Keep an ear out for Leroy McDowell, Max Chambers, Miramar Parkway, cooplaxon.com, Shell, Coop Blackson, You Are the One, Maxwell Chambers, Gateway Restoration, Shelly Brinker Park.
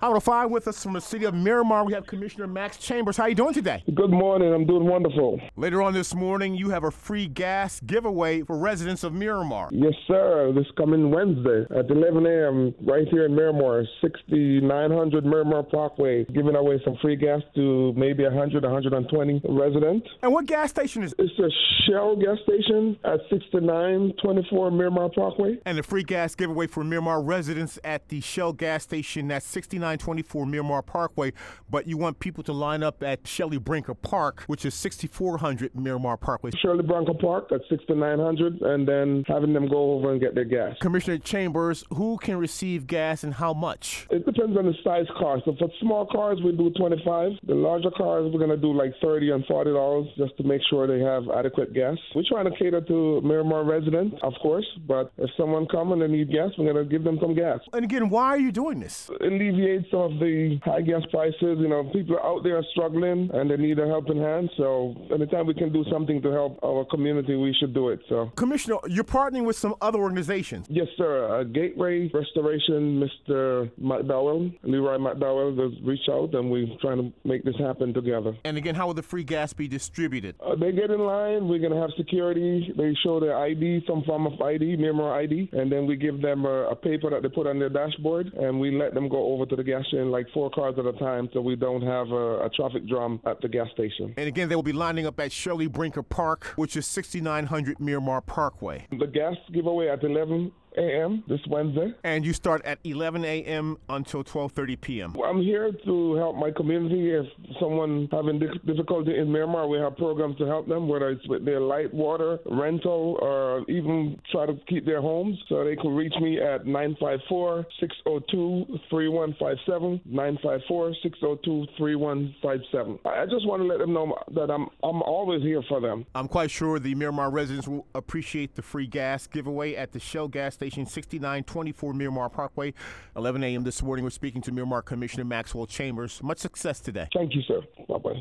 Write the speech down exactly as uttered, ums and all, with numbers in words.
Out of five with us from the city of Miramar, we have Commissioner Max Chambers. How are you doing today? Good morning. I'm doing wonderful. Later on this morning, you have a free gas giveaway for residents of Miramar. Yes, sir. This coming Wednesday at eleven a.m. right here in Miramar, sixty-nine hundred Miramar Parkway, giving away some free gas to maybe one hundred, one hundred twenty residents. And what gas station is it? It's a Shell gas station at sixty-nine twenty-four Miramar Parkway. And the free gas giveaway for Miramar residents at the Shell gas station at sixty-nine twenty-four Miramar Parkway, but you want people to line up at Shelly Brinker Park, which is sixty-four hundred Miramar Parkway. Shelly Brinker Park at sixty-nine hundred, and then having them go over and get their gas. Commissioner Chambers, who can receive gas and how much? It depends on the size car. So for small cars, we do twenty-five. The larger cars, we're going to do like thirty and forty dollars just to make sure they have adequate gas. We're trying to cater to Miramar residents, of course, but if someone comes and they need gas, we're going to give them some gas. And again, why are you doing this? Alleviate some of the high gas prices. You know, people out there are struggling and they need a helping hand. So anytime we can do something to help our community, we should do it. So, Commissioner, you're partnering with some other organizations. Yes, sir. Uh, Gateway Restoration, Mister McDowell, Leroy McDowell, has reached out and we're trying to make this happen together. And again, how will the free gas be distributed? Uh, they get in line. We're going to have security. They show their I D, some form of I D, Miramar I D, and then we give them a, a paper that they put on their dashboard and we let them go over to the gas station like four cars at a time so we don't have a, a traffic jam at the gas station. And again, they will be lining up at Shelly Brinker Park, which is sixty-nine hundred Miramar Parkway. The gas giveaway at eleven a.m. this Wednesday. And you start at eleven a.m. until twelve thirty p.m. I'm here to help my community. If someone having difficulty in Miramar, we have programs to help them, whether it's with their light, water, rental, or even try to keep their homes. So they can reach me at nine five four, six zero two, three one five seven, nine five four, six zero two, three one five seven. I just want to let them know that I'm I'm always here for them. I'm quite sure the Miramar residents will appreciate the free gas giveaway at the Shell gas station, sixty-nine twenty-four Miramar Parkway, eleven a.m. this morning. We're speaking to Miramar Commissioner Maxwell Chambers. Much success today. Thank you, sir. Bye-bye.